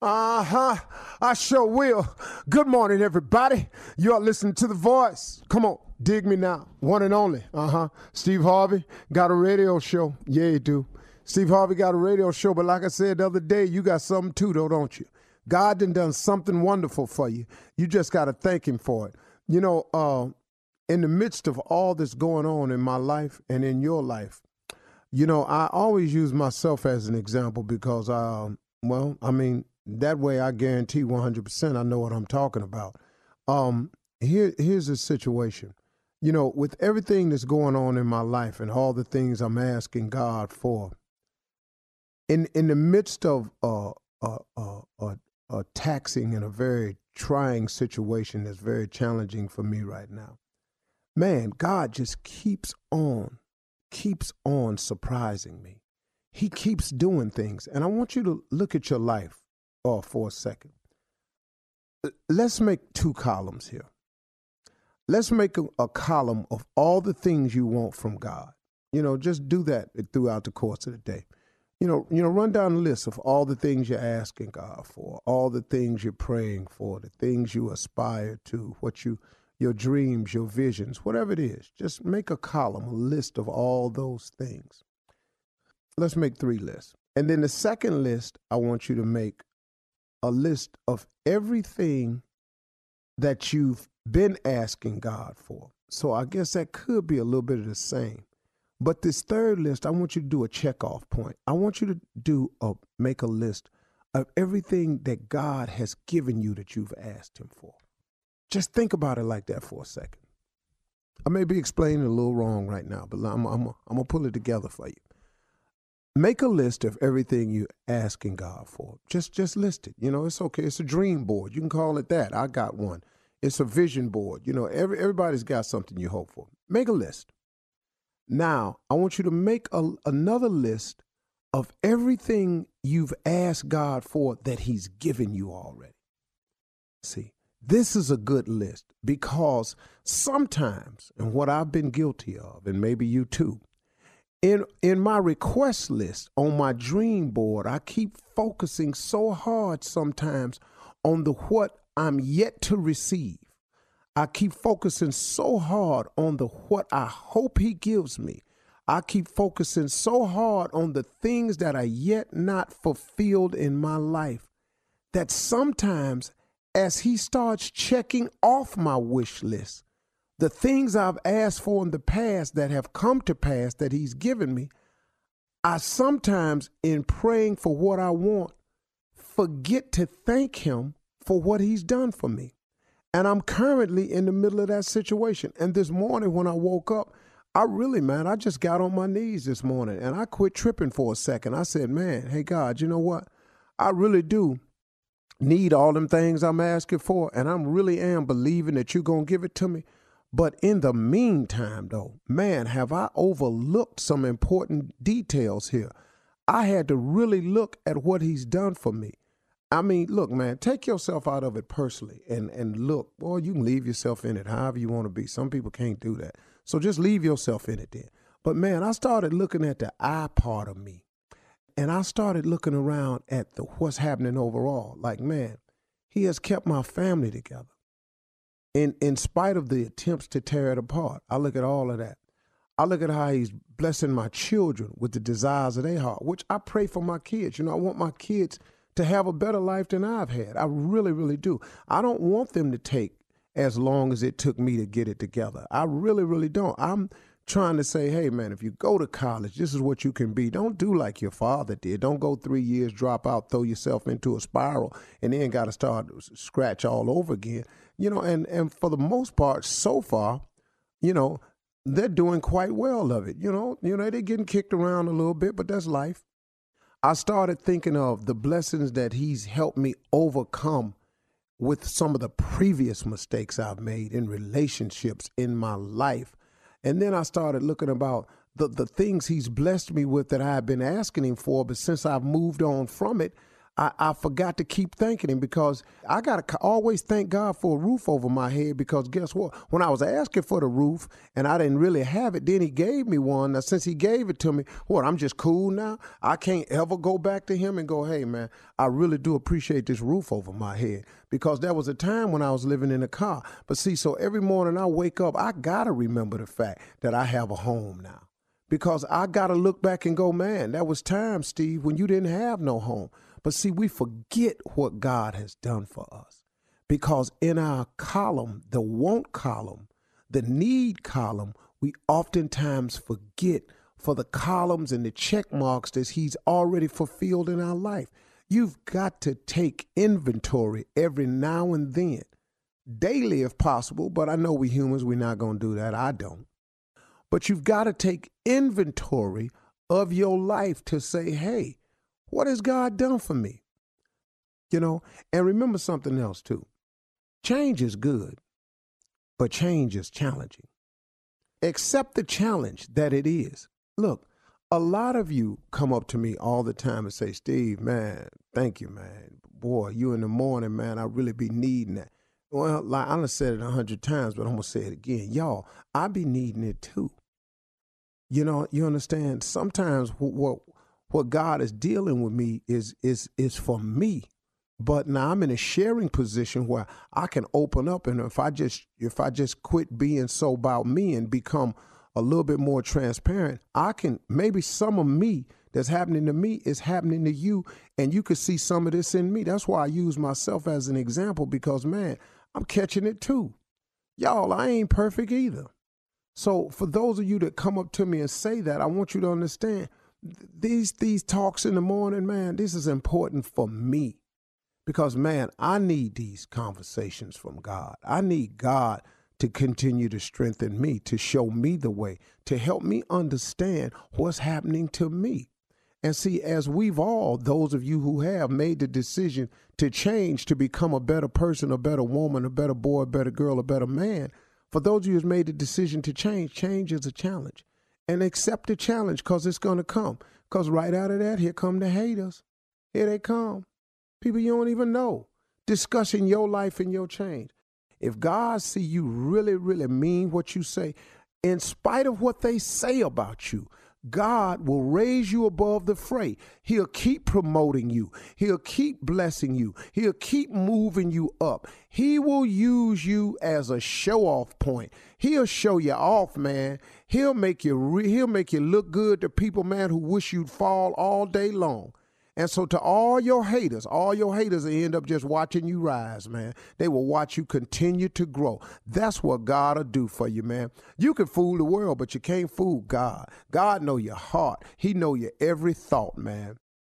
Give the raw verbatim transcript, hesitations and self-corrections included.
Uh-huh, I sure will. Good morning, everybody. You are listening to The Voice. Come on, dig me now. One and only. Uh-huh. Steve Harvey got a radio show. Yeah, he do. Steve Harvey got a radio show, but like I said the other day, you got something too, though, don't you? God done done something wonderful for you. You just got to thank him for it. You know, uh, in the midst of all that's going on in my life and in your life, you know, I always use myself as an example because, I, well, I mean, that way I guarantee one hundred percent I know what I'm talking about. Um, here, here's the situation. You know, with everything that's going on in my life and all the things I'm asking God for, in in the midst of a, a, a, a, a taxing and a very trying situation that's very challenging for me right now, man, God just keeps on, keeps on surprising me. He keeps doing things. And I want you to look at your life. Oh, for a second. Let's make two columns here. Let's make a, a column of all the things you want from God. You know, just do that throughout the course of the day. You know, you know, run down a list of all the things you're asking God for, all the things you're praying for, the things you aspire to, what you, your dreams, your visions, whatever it is. Just make a column, a list of all those things. Let's make three lists. And then the second list, I want you to make a list of everything that you've been asking God for. So I guess that could be a little bit of the same. But this third list, I want you to do a checkoff point. I want you to do a, make a list of everything that God has given you that you've asked him for. Just think about it like that for a second. I may be explaining a little wrong right now, but I'm, I'm, I'm going to pull it together for you. Make a list of everything you're asking God for. Just just list it. You know, it's okay. It's a dream board. You can call it that. I got one. It's a vision board. You know, every, everybody's got something you hope for. Make a list. Now, I want you to make a, another list of everything you've asked God for that he's given you already. See, this is a good list because sometimes, and what I've been guilty of, and maybe you too, In in my request list on my dream board, I keep focusing so hard sometimes on the what I'm yet to receive. I keep focusing so hard on the what I hope he gives me. I keep focusing so hard on the things that are yet not fulfilled in my life that sometimes as he starts checking off my wish list, the things I've asked for in the past that have come to pass that he's given me, I sometimes, in praying for what I want, forget to thank him for what he's done for me. And I'm currently in the middle of that situation. And this morning when I woke up, I really, man, I just got on my knees this morning and I quit tripping for a second. I said, man, hey, God, you know what? I really do need all them things I'm asking for. And I really am believing that you're going to give it to me. But in the meantime, though, man, have I overlooked some important details here. I had to really look at what he's done for me. I mean, look, man, take yourself out of it personally and, and look, boy, you can leave yourself in it however you want to be. Some people can't do that. So just leave yourself in it then. But, man, I started looking at the I part of me, and I started looking around at the what's happening overall. Like, man, he has kept my family together. In, in spite of the attempts to tear it apart, I look at all of that. I look at how he's blessing my children with the desires of their heart, which I pray for my kids. You know, I want my kids to have a better life than I've had. I really, really do. I don't want them to take as long as it took me to get it together. I really, really don't. I'm trying to say, hey, man, if you go to college, this is what you can be. Don't do like your father did. Don't go three years, drop out, throw yourself into a spiral, and then got to start scratch all over again. You know, and, and for the most part, so far, you know, they're doing quite well of it. You know, you know, they're getting kicked around a little bit, but that's life. I started thinking of the blessings that he's helped me overcome with some of the previous mistakes I've made in relationships in my life. And then I started looking about the, the things he's blessed me with that I've been asking him for. But since I've moved on from it, I, I forgot to keep thanking him, because I got to always thank God for a roof over my head, because guess what? When I was asking for the roof and I didn't really have it, then he gave me one. Now, since he gave it to me, what, I'm just cool now? I can't ever go back to him and go, hey, man, I really do appreciate this roof over my head, because there was a time when I was living in a car. But see, so every morning I wake up, I got to remember the fact that I have a home now, because I got to look back and go, man, that was time, Steve, when you didn't have no home. But see, we forget what God has done for us, because in our column, the want column, the need column, we oftentimes forget for the columns and the check marks that he's already fulfilled in our life. You've got to take inventory every now and then, daily if possible, but I know we humans, we're not going to do that. I don't. But you've got to take inventory of your life to say, hey, what has God done for me? You know, and remember something else too. Change is good, but change is challenging. Accept the challenge that it is. Look, a lot of you come up to me all the time and say, Steve, man, thank you, man. Boy, you in the morning, man, I really be needing that. Well, like I done said it a hundred times, but I'm going to say it again. Y'all, I be needing it too. You know, you understand? Sometimes what What God is dealing with me is is is for me. But now I'm in a sharing position where I can open up, and if I just if I just quit being so about me and become a little bit more transparent, I can, maybe some of me that's happening to me is happening to you, and you could see some of this in me. That's why I use myself as an example, because, man, I'm catching it too. Y'all, I ain't perfect either. So for those of you that come up to me and say that, I want you to understand, These these talks in the morning, man, this is important for me, because, man, I need these conversations from God. I need God to continue to strengthen me, to show me the way, to help me understand what's happening to me. And see, as we've all, those of you who have made the decision to change, to become a better person, a better woman, a better boy, a better girl, a better man, for those of you who's made the decision to change, change is a challenge. And accept the challenge, because it's going to come. Because right out of that, here come the haters. Here they come. People you don't even know, discussing your life and your change. If God see you really, really mean what you say, in spite of what they say about you, God will raise you above the fray. He'll keep promoting you. He'll keep blessing you. He'll keep moving you up. He will use you as a show-off point. He'll show you off, man. He'll make you re- he'll make you look good to people, man, who wish you'd fall all day long. And so to all your haters, all your haters will end up just watching you rise, man. They will watch you continue to grow. That's what God will do for you, man. You can fool the world, but you can't fool God. God know your heart. He know your every thought, man.